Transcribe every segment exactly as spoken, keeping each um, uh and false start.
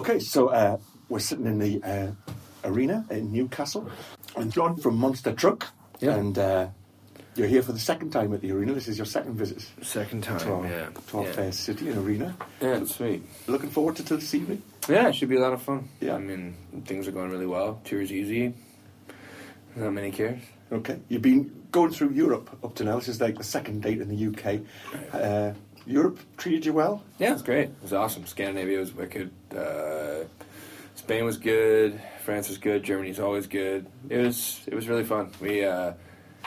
Okay, so uh, we're sitting in the uh, arena in Newcastle, and John from Monster Truck, yeah. and uh, you're here for the second time at the arena. This is your second visit. Second time, to our, yeah. To our yeah. fair city and arena. Yeah, that's sweet. Looking forward to this evening? Yeah, it should be a lot of fun. Yeah. I mean, things are going really well. Tour's easy. Not many cares. Okay. You've been going through Europe up to now. This is like the second date in the U K. Uh, Europe treated you well? Yeah, it was great. It was awesome. Scandinavia was wicked. Uh, Spain was good. France was good. Germany's always good. It was it was really fun. We uh,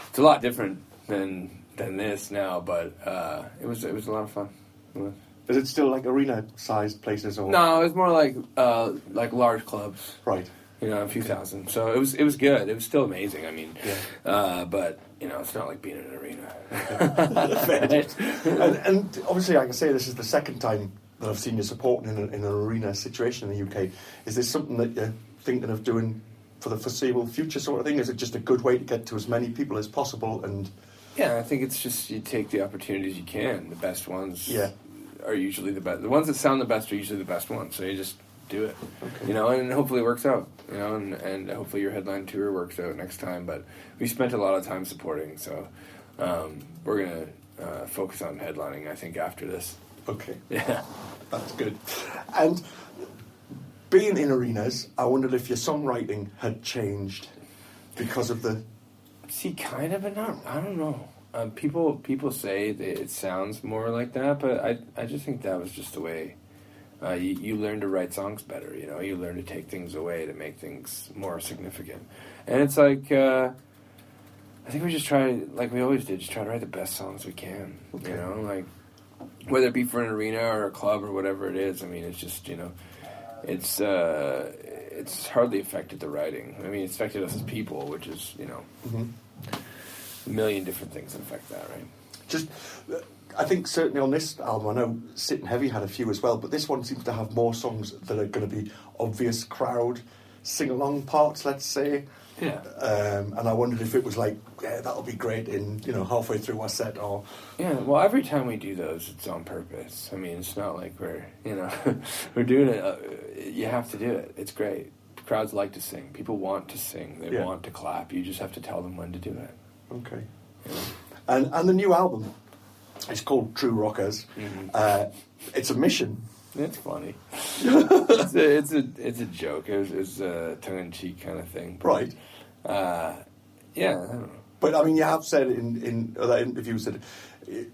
it's a lot different than than this now, but uh, it was it was a lot of fun. It was. Is it still like arena-sized places or? No, it was more like uh, like large clubs. Right. You know, a few thousand. So it was it was good. It was still amazing. I mean, yeah. uh, but you know, it's not like being in an arena. and, and obviously, I can say this is the second time that I've seen you supporting in, a, in an arena situation in the U K. Is this something that you're thinking of doing for the foreseeable future, sort of thing? Is it just a good way to get to as many people as possible? And yeah, I think it's just you take the opportunities you can. The best ones, yeah. are usually the best. The ones that sound the best are usually the best ones. So you just do it, okay. you know, and hopefully it works out, you know, and, and hopefully your headline tour works out next time. But we spent a lot of time supporting, so um, we're gonna uh, focus on headlining, I think, after this. Okay. Yeah, that's good. And being in arenas, I wondered if your songwriting had changed because of the. See, kind of, but not. I don't know. Um, people people say that it sounds more like that, but I I just think that was just the way uh, you, you learn to write songs better, you know? You learn to take things away to make things more significant. And it's like, uh, I think we just try, like we always did, just try to write the best songs we can, okay. you know? Like, whether it be for an arena or a club or whatever it is, I mean, it's just, you know, it's uh, it's hardly affected the writing. I mean, it's affected us as people, which is, you know... Mm-hmm. A million different things affect that, right? Just, uh, I think certainly on this album, I know Sitting Heavy had a few as well, but this one seems to have more songs that are going to be obvious crowd sing-along parts, let's say. Yeah. Um, and I wondered if it was like, yeah, that'll be great in, you know, halfway through our set or... Yeah, well, every time we do those, it's on purpose. I mean, it's not like we're, you know, we're doing it. Uh, you have to do it. It's great. Crowds like to sing. People want to sing. They yeah. want to clap. You just have to tell them when to do it. Okay. And and the new album, it's called True Rockers. Mm-hmm. Uh, it's a mission. It's funny. it's, a, it's a it's a joke. It's, it's a tongue-in-cheek kind of thing. But, right. Uh, yeah, I don't know. But, I mean, you have said in, in other interviews that it,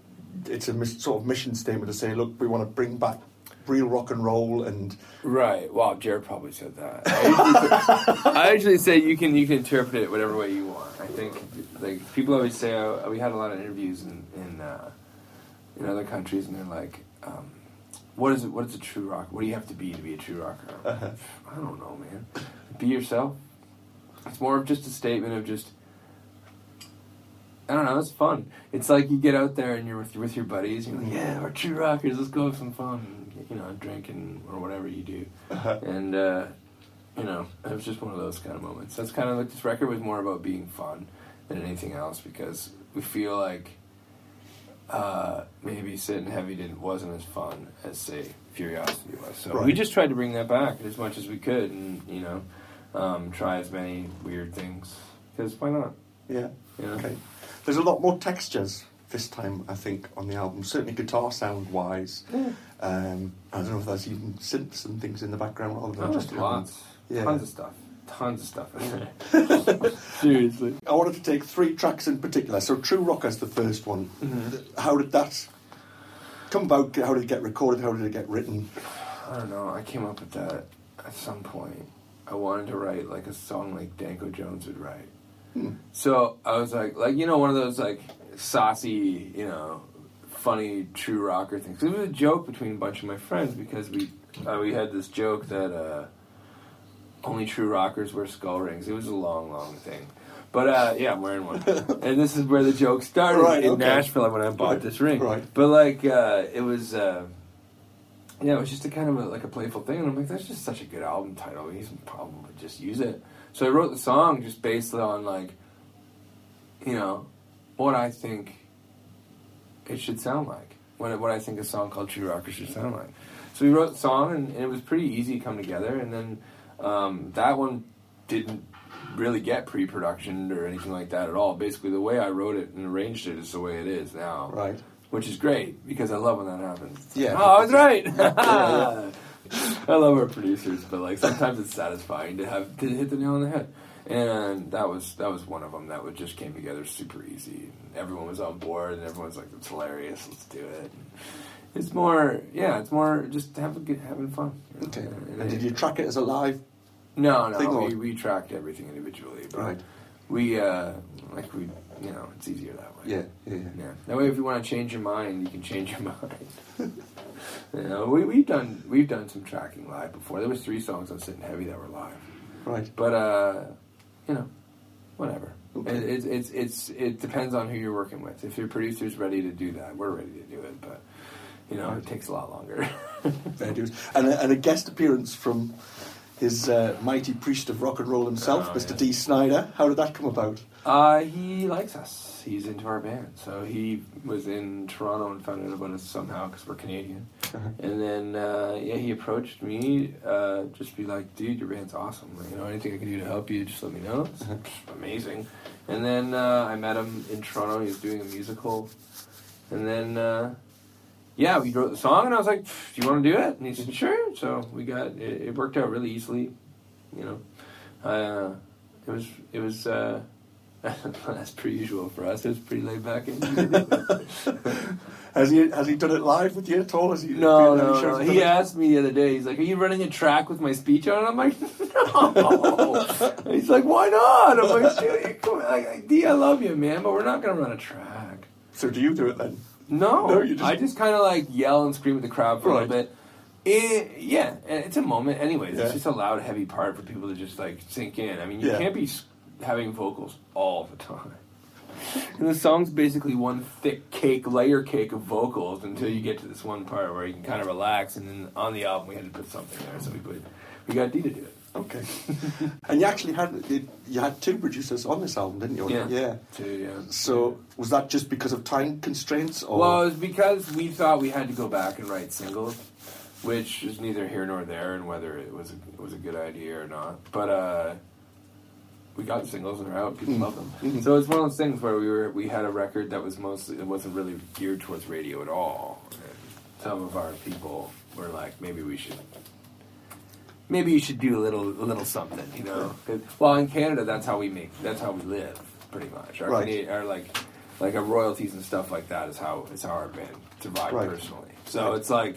it's a mis- sort of mission statement to say, look, we want to bring back real rock and roll and... Right. Well, Jared probably said that. I usually say, I usually say you can you can interpret it whatever way you want. I think... Like, people always say, oh, we had a lot of interviews in in, uh, in other countries, and they're like, um, what is it? What is a true rocker? What do you have to be to be a true rocker? Uh-huh. I don't know, man. Be yourself. It's more of just a statement of just, I don't know, it's fun. It's like you get out there and you're with, with your buddies, and you're like, yeah, we're true rockers, let's go have some fun, and, you know, drinking or whatever you do. Uh-huh. And, uh, you know, it was just one of those kind of moments. That's kind of like this record was more about being fun than anything else, because we feel like uh, maybe Sitting Heavy didn't wasn't as fun as, say, Furiosity was. So right. we just tried to bring that back as much as we could, and you know, um, try as many weird things, because why not? Yeah. You know? Okay. There's a lot more textures this time, I think, on the album. Certainly guitar sound wise. Yeah. Um, I don't know if there's even synths and things in the background. Or no, just lots. Yeah. Tons of stuff. Tons of stuff. Seriously. I wanted to take three tracks in particular. So True Rockers, the first one. Mm-hmm. How did that come about? How did it get recorded? How did it get written? I don't know. I came up with that at some point. I wanted to write like a song like Danko Jones would write. Hmm. So I was like, like you know, one of those like saucy, you know, funny true rocker things. It was a joke between a bunch of my friends, because we uh, we had this joke that... Uh, only true rockers wear skull rings. It was a long, long thing. But, uh, yeah, I'm wearing one. And this is where the joke started right, in okay. Nashville when I bought right. this ring. Right. But, like, uh, it was, uh, yeah, it was just a kind of, a, like, a playful thing. And I'm like, that's just such a good album title. He's probably just use it. So I wrote the song just based on, like, you know, what I think it should sound like. What, what I think a song called True Rockers should sound like. So we wrote the song, and, and it was pretty easy to come together. And then um, that one didn't really get pre-productioned or anything like that at all. Basically, the way I wrote it and arranged it is the way it is now. Right. Which is great, because I love when that happens. Yeah. Oh, I was right! I love our producers, but like sometimes it's satisfying to have to hit the nail on the head. And that was that was one of them that would just came together super easy. Everyone was on board, and everyone's like, "It's hilarious, let's do it." It's more, yeah, it's more just having having fun. Okay. And, and did you track it as a live? No, no, thing we, we tracked everything individually, but right. we uh, like we, you know, it's easier that way. Yeah, yeah, yeah. yeah. That way, if you want to change your mind, you can change your mind. You know, we we've done we've done some tracking live before. There was three songs on Sitting Heavy that were live. Right, but uh. You know, whatever. Okay. It, it, it's it's it depends on who you're working with. If your producer's ready to do that, we're ready to do it. But you know, it takes a lot longer. Fair dues. And a, and a guest appearance from his uh, mighty priest of rock and roll himself, oh, Mister Yeah. Dee Snider. How did that come about? Uh, he likes us. He's into our band. So he was in Toronto and found out about us somehow because we're Canadian. Uh-huh. And then uh, yeah, he approached me, uh, just be like, "Dude, your band's awesome. Like, you know, anything I can do to help you, just let me know." It's amazing. And then uh, I met him in Toronto. He was doing a musical, and then uh, yeah, we wrote the song, and I was like, "Do you want to do it?" And he said, "Sure." So we got it. It worked out really easily. You know, uh, it was it was. Uh, That's pretty usual for us. It's pretty laid back. has he has he done it live with you at all? Has he? No, no, no. He asked me the other day. He's like, "Are you running a track with my speech on?" And I'm like, "No." He's like, "Why not?" I'm like, "Dude, come on. Like, D, I love you, man, but we're not gonna run a track." So do you do it then? No, no. You just... I just kind of like yell and scream at the crowd for right. a little bit. It, yeah, it's a moment. Anyways, yeah. It's just a loud, heavy part for people to just like sink in. I mean, you yeah. can't be having vocals all the time. And the song's basically one thick cake, layer cake of vocals until you get to this one part where you can kind of relax, and then on the album we had to put something there, so we put, we got Dee to do it. Okay. And you actually had, you had two producers on this album, didn't you? Yeah. Yeah. Two, yeah. So was that just because of time constraints? Or? Well, it was because we thought we had to go back and write singles, which is neither here nor there, and whether it was a, it was a good idea or not. But, uh... we got singles and they're out. People mm. love them. Mm-hmm. So it's one of those things where we were we had a record that was mostly it wasn't really geared towards radio at all. And some of our people were like, maybe we should, maybe you should do a little a little something, you know? Well, in Canada, that's how we make that's how we live, pretty much. Our, right. Canadian, our like like our royalties and stuff like that is how is how our band survived right. personally. So right. it's like.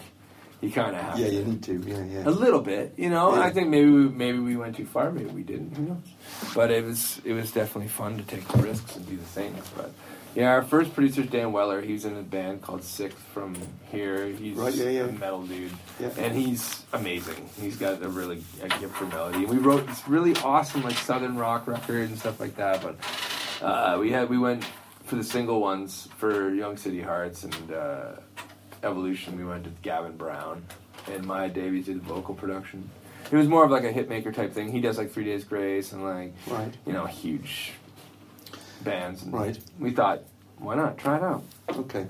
You kind of have yeah, to. Yeah, you need to. Yeah, yeah. A little bit, you know. Yeah. I think maybe we, maybe we went too far. Maybe we didn't. Who knows? But it was it was definitely fun to take the risks and do the things. But yeah, our first producer is Dan Weller. He's in a band called Sixth from here. He's right, yeah, yeah. a metal dude, yeah. and he's amazing. He's got a really a gift for melody. And we wrote this really awesome like southern rock record and stuff like that. But uh, we had we went for the single ones for Young City Hearts and. Uh, Evolution, we went with Gavin Brown, and Maya Davies did vocal production. It was more of like a hitmaker type thing. He does like Three Days Grace and like, right. you know, huge bands. And right. we thought, why not? Try it out. Okay.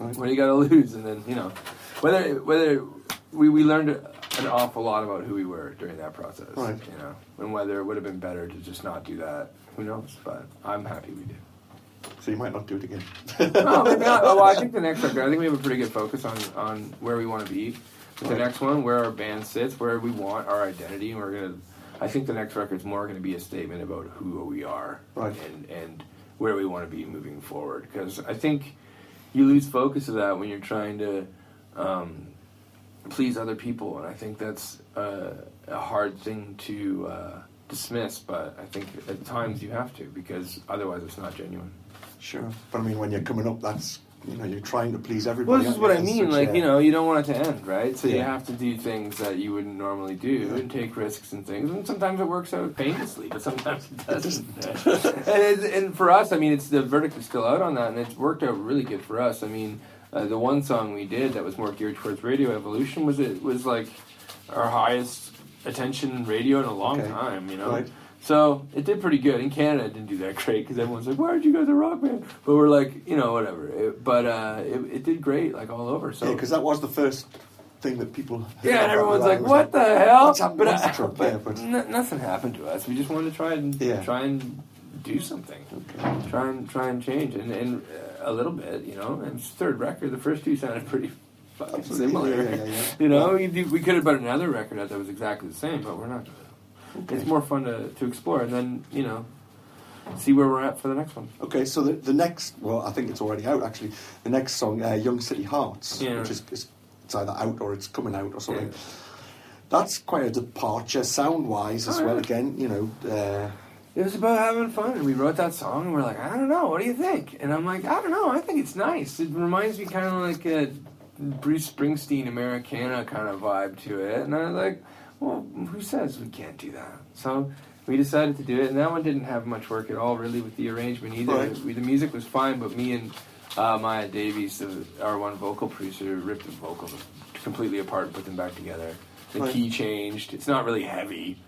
Right. What do you got to lose? And then, you know, whether whether we, we learned an awful lot about who we were during that process. Right. You know, and whether it would have been better to just not do that. Who knows? But I'm happy we did. So you might not do it again. No, maybe not. Oh, well, I think the next record, I think we have a pretty good focus on, on where we want to be. Right. The next one, where our band sits, where we want our identity, and we're gonna. I think the next record's more going to be a statement about who we are, right. and and where we want to be moving forward. Because I think you lose focus of that when you're trying to um, please other people, and I think that's uh, a hard thing to uh, dismiss. But I think at times you have to, because otherwise it's not genuine. Sure, but I mean, when you're coming up, that's, you know, you're trying to please everybody. Well, this is what I mean, like, you know, you don't want it to end, right? So yeah. you have to do things that you wouldn't normally do, yeah. and take risks and things, and sometimes it works out painlessly, but sometimes it doesn't. It doesn't. and, and for us, I mean, it's the verdict is still out on that, and it's worked out really good for us. I mean, uh, the one song we did that was more geared towards radio, Evolution, was it was like our highest attention radio in a long okay. time, you know? Right. So it did pretty good. In Canada, it didn't do that great because everyone's like, "Why aren't you guys a rock band?" But we're like, you know, whatever. It, but uh, it, it did great, like all over. So because yeah, that was the first thing that people... Yeah, and everyone's like, what like, the hell? What's up, but I, truck? But yeah, but n- nothing happened to us. We just wanted to try and yeah. try and do something. Okay. Try and try and change. And, and uh, a little bit, you know. And it's third record, the first two sounded pretty fucking similar. Yeah, yeah, yeah. You know, yeah. we, we could have put another record out that was exactly the same, but we're not... Okay. It's more fun to, to explore and then, you know, see where we're at for the next one. Okay, so the, the next, well, I think it's already out, actually. The next song, uh, Young City Hearts, yeah. which is, is it's either out or it's coming out or something. Yeah. That's quite a departure sound-wise as oh, well, yeah. again, you know. Uh, it was about having fun, and we wrote that song, and we're like, I don't know, what do you think? And I'm like, I don't know, I think it's nice. It reminds me kind of like a Bruce Springsteen Americana kind of vibe to it, and I was like... Well, who says we can't do that? So we decided to do it, and that one didn't have much work at all, really, with the arrangement either. Right. We, the music was fine, but me and uh, Maya Davies, the, our one vocal producer, ripped the vocals completely apart and put them back together. The right. key changed. It's not really heavy,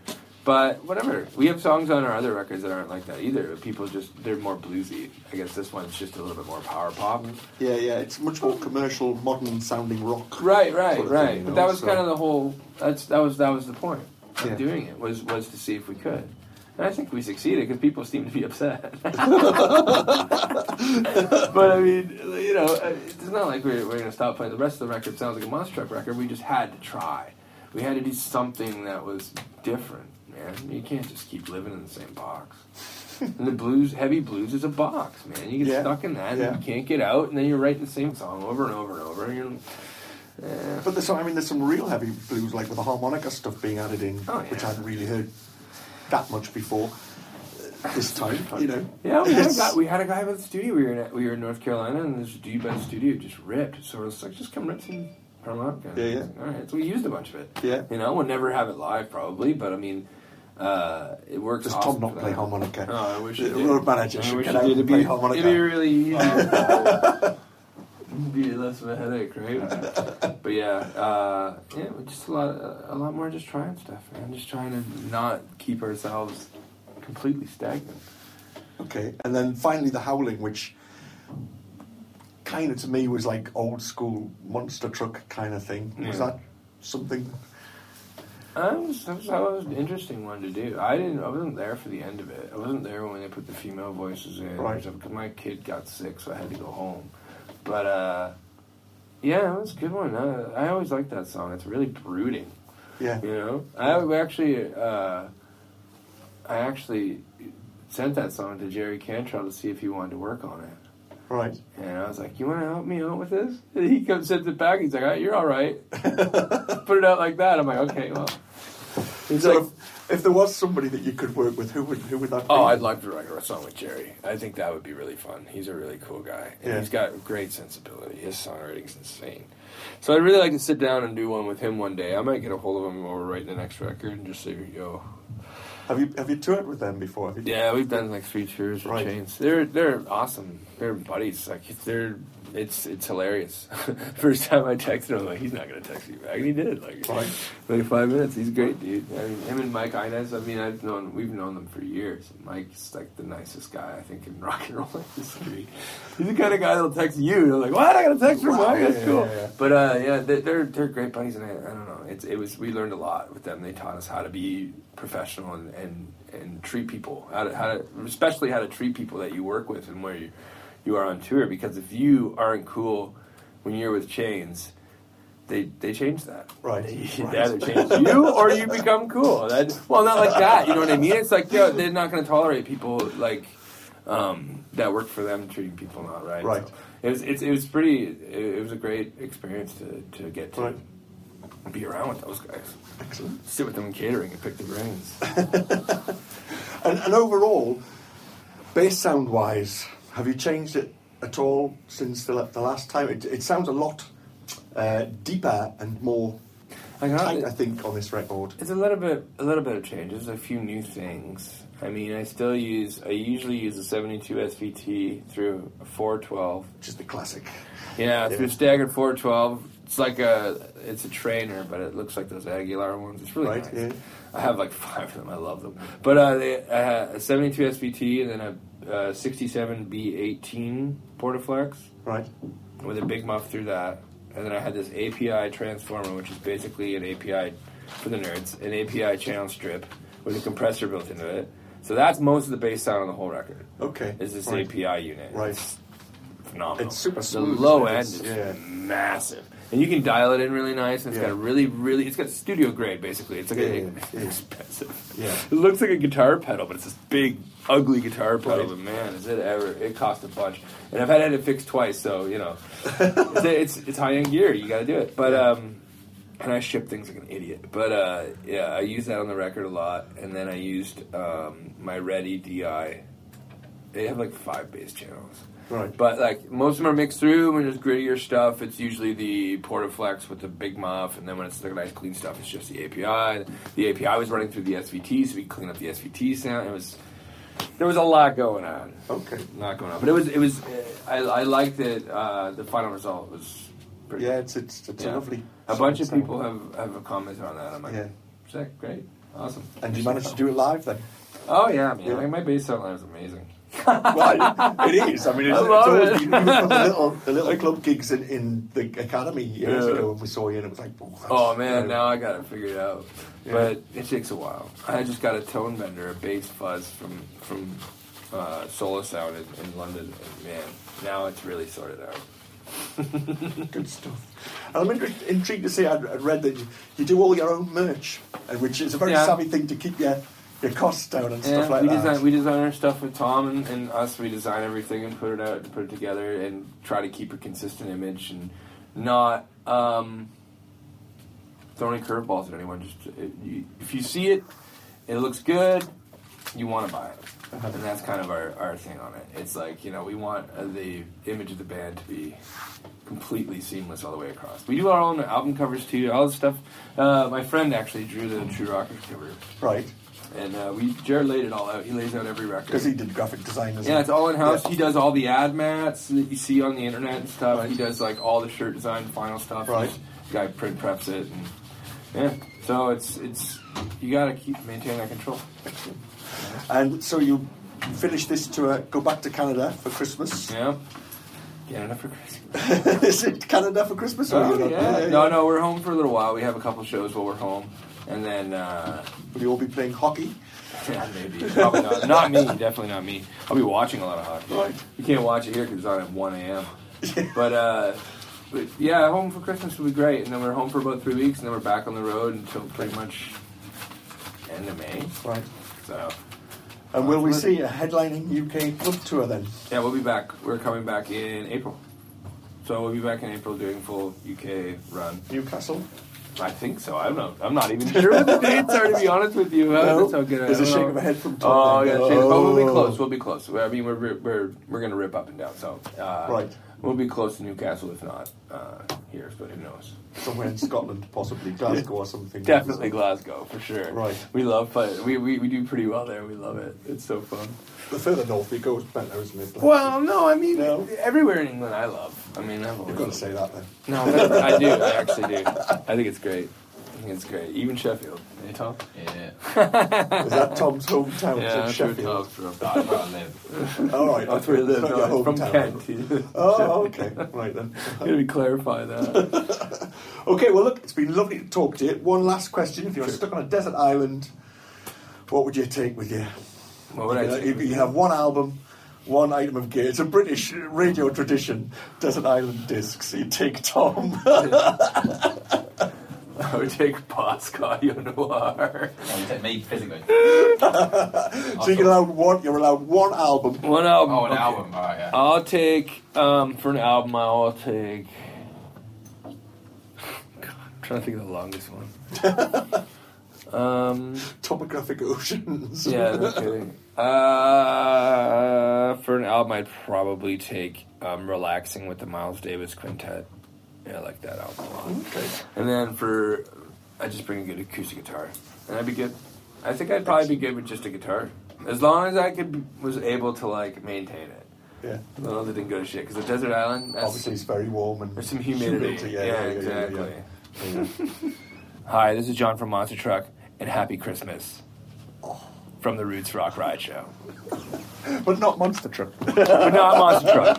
but whatever. We have songs on our other records that aren't like that either. People just, they're more bluesy. I guess this one's just a little bit more power pop. Yeah, yeah, it's much more commercial, modern-sounding rock. Right, right, sort of right. Thing, you know, but that was so. kind of the whole... That's that was that was the point of yeah. doing it was, was to see if we could, and I think we succeeded because people seemed to be upset. But I mean, you know, it's not like we're we're gonna stop playing. The rest of the record sounds like a Monster Truck record. We just had to try. We had to do something that was different, man. You can't just keep living in the same box. And the blues, heavy blues, is a box, man. You get yeah. stuck in that, yeah. and you can't get out, and then you're writing the same song over and over and over, and you're. Yeah. But there's some, I mean, there's some real heavy blues, like with the harmonica stuff being added in, oh, yeah. which I hadn't really heard that much before uh, this time, you know. Yeah, we had, a guy, we had a guy by the studio. We were in, we were in North Carolina, and this dude by the studio just ripped. So it was like, just come rip some harmonica. Yeah, yeah. All right, so we used a bunch of it. Yeah. You know, we'll never have it live, probably, but I mean, uh, it works. Does awesome Tom not play harmonica? Oh, I wish he did. The road manager should get out and play harmonica. It'd be really easy. Be less of a headache, right? But yeah, uh, yeah, just a lot, a lot more just trying stuff, man. Just trying to not keep ourselves completely stagnant. Okay, and then finally the Howling, which kind of to me was like old school Monster Truck kind of thing. Yeah. Was that something? I was, that was, that was an interesting one to do. I didn't. I wasn't there for the end of it. I wasn't there when they put the female voices in, right? Because my kid got sick, so I had to go home. But, uh, yeah, it was a good one. Uh, I always like that song. It's really brooding. Yeah. You know? I we actually, uh, I actually sent that song to Jerry Cantrell to see if he wanted to work on it. Right. And I was like, you want to help me out with this? And he comes, sends it back. He's like, all right, you're all right. Put it out like that. I'm like, okay, well. It's so like... If- If there was somebody that you could work with, who would who would that be? Oh, I'd love to write a song with Jerry. I think that would be really fun. He's a really cool guy. And yeah. he's got great sensibility. His songwriting's insane. So I'd really like to sit down and do one with him one day. I might get a hold of him while we're writing the next record and just say, yo. Have you have you toured with them before? Have you? Yeah, we've done like three tours with right. Chains. They're they're awesome. They're buddies. Like they're it's it's hilarious. First time I texted him, I'm like, he's not gonna text me back, and he did. Like right. like five minutes. He's great, dude. I mean, him and Mike Inez. I mean, I've known we've known them for years. Mike's like the nicest guy I think in rock and roll history. He's the kind of guy that'll text you. They're like, what? I got a text from Mike. That's cool. Yeah, yeah, yeah. But uh, yeah, they're they're great buddies, and I, I don't know. It's it was we learned a lot with them. They taught us how to be professional and and, and treat people, how to, how to, especially how to treat people that you work with and where you, you are on tour, because if you aren't cool when you're with Chains, they they change that. Right. They, right. they either change you or you become cool. That, well, not like that, you know what I mean? It's like, you know, they're not going to tolerate people like um, that work for them treating people not right. Right. So it, was, it, it was pretty, it, it was a great experience to, to get to. Right. Be around with those guys. Excellent. Sit with them in catering and pick the brains. and, and overall, bass sound wise, have you changed it at all since the, the last time? It, it sounds a lot uh, deeper and more I tight, it, I think, on this record. It's a little bit, a little bit of change. There's a few new things. I mean, I still use, I usually use a seventy-two S V T through a four twelve, which is the classic. Yeah, through yeah. staggered four twelve. It's like a, it's a trainer, but it looks like those Aguilar ones. It's really right, nice. Yeah. I have like five of them. I love them. But uh, they, I had a seventy-two S V T and then a uh, sixty-seven B eighteen Portaflex. Right. With a big muff through that. and then I had this A P I transformer, which is basically an A P I for the nerds, an A P I channel strip with a compressor built into it. So that's most of the bass sound on the whole record. Okay. Is this right. A P I unit. Right. It's phenomenal. It's super smooth. The low end is yeah. massive. And you can dial it in really nice, and it's yeah. got a really, really... It's got studio grade, basically. It's like yeah, a, yeah, yeah. expensive. Yeah. It looks like a guitar pedal, but it's this big, ugly guitar pedal. Right. But man, is it ever... It cost a bunch. And I've had it fixed twice, so, you know. it's it's, it's high-end gear. You got to do it. But, yeah. um... And I ship things like an idiot. But, uh... yeah, I used that on the record a lot. And then I used, um... my Ready D I. They have, like, five bass channels. Right. But, like, most of them are mixed through. When there's grittier stuff, it's usually the Portaflex with the Big Muff, and then when it's the nice clean stuff, it's just the A P I. The A P I was running through the S V T, so we clean up the S V T sound. It was... There was a lot going on. Okay. Not going on. But it was... It was. I, I liked that uh, the final result was pretty Yeah, it's it's, it's yeah. a lovely... A bunch of people have, have commented on that. I'm like, yeah. sick, great, awesome. And did you manage to do it live, then? Oh, yeah, man. Yeah. Like, my bass sound live is amazing. Well, it is. I mean, it's, I love it's always it. been from the little, the little club gigs in, in the academy years yeah. ago. We saw you, and it was like, oh, oh man, you know, now I got it figured out. Yeah. But it takes a while. I just got a tone bender, a bass fuzz from from uh, Solo Sound in, in London, and man, now it's really sorted out. Good stuff. And I'm intri- intrigued to see. I read that you, you do all your own merch, which is a very yeah. savvy thing to keep your. Your costs down and stuff yeah, like we that. Design, we design our stuff with Tom and, and us. We design everything and put it out and put it together and try to keep a consistent image and not um, throw any curveballs at anyone. Just it, you, If you see it, it looks good, you want to buy it. Uh-huh. And that's kind of our, our thing on it. It's like, you know, we want uh, the image of the band to be completely seamless all the way across. We do our own album covers too, all this stuff. Uh, my friend actually drew the True Rockers cover. Right. And uh, we Jared laid it all out. He lays out every record. Because he did graphic design as well. Yeah, it's all in-house. Yeah. He does all the ad mats that you see on the internet and stuff. Right. He does, like, all the shirt design, final stuff. Right. The guy print preps it. And, yeah. So it's, it's you got to keep maintaining that control. Excellent. And so you finish this tour, go back to Canada for Christmas. Yeah. Canada for Christmas. Is it Canada for Christmas? Or oh, yeah. Yeah, yeah. No, no, we're home for a little while. We have a couple shows while we're home. And then... Uh, Will you all be playing hockey? Yeah, maybe. Probably not. Not me. Definitely not me. I'll be watching a lot of hockey. Right. You can't watch it here because it's on at one a.m. But, uh, but, yeah, home for Christmas would be great. And then we're home for about three weeks, and then we're back on the road until pretty much end of May. Right. So... And will we see a headlining U K club tour, then? Yeah, we'll be back. We're coming back in April. So we'll be back in April doing full U K run. Newcastle? I think so. I don't know. I'm not even sure what the dates are, to be honest with you. No, that's how good. There's I a shake know. of a head from Tom. Oh, yeah. Oh. Shake. Oh, we'll be close. We'll be close. I mean, we're we're we're going to rip up and down. So uh, right, we'll be close to Newcastle, if not uh, here. But who knows? Somewhere in Scotland, possibly Glasgow or something. Definitely Glasgow for sure. Right. We love fun. We, we we do pretty well there. We love it. It's so fun. The further north it goes, better, isn't it? Like, well, no, I mean, no. everywhere in England I love. I mean, I've always... You've got to say that, then. No, I do. I actually do. I think it's great. I think it's great. Even Sheffield. Hey, Tom? Yeah. Is that Tom's hometown? Yeah, that's where Tom's from. That's where I live. All right. That's where I live. It's not your hometown. From Kent. Oh, okay. Right, then. Let me clarify that. Okay, well, look, it's been lovely to talk to you. One last question. If you were stuck on a desert island, what would you take with you? What would you I know, take? You have one album... One item of gear. It's a British radio tradition. Desert Island discs. You take Tom. I would take Basque Audio Noir. Oh, you take me physically. So you're allowed one. You're allowed one album. One album. Oh, an okay. album. Oh, yeah. I'll take um, for an album. I'll take. God, I'm trying to think of the longest one. Um, Topographic Oceans. Yeah, no kidding. Uh, for an album, I'd probably take um, Relaxing with the Miles Davis Quintet. Yeah, I like that album a lot. Okay. And then for... I'd just bring a good acoustic guitar. And I'd be good. I think I'd probably be good with just a guitar. As long as I could was able to, like, maintain it. Yeah. As long as it didn't go to shit. Because the desert island... That's, Obviously, it's very warm and... There's some humidity. humidity. Yeah, yeah, yeah, exactly. Yeah, yeah. Yeah. Hi, this is John from Monster Truck. And Happy Christmas from the Roots Rock Ride Show. But not Monster Truck. But not Monster Truck.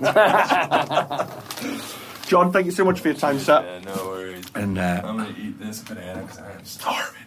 John, thank you so much for your time, sir. Yeah, no worries. And uh, I'm going to eat this banana because I'm starving.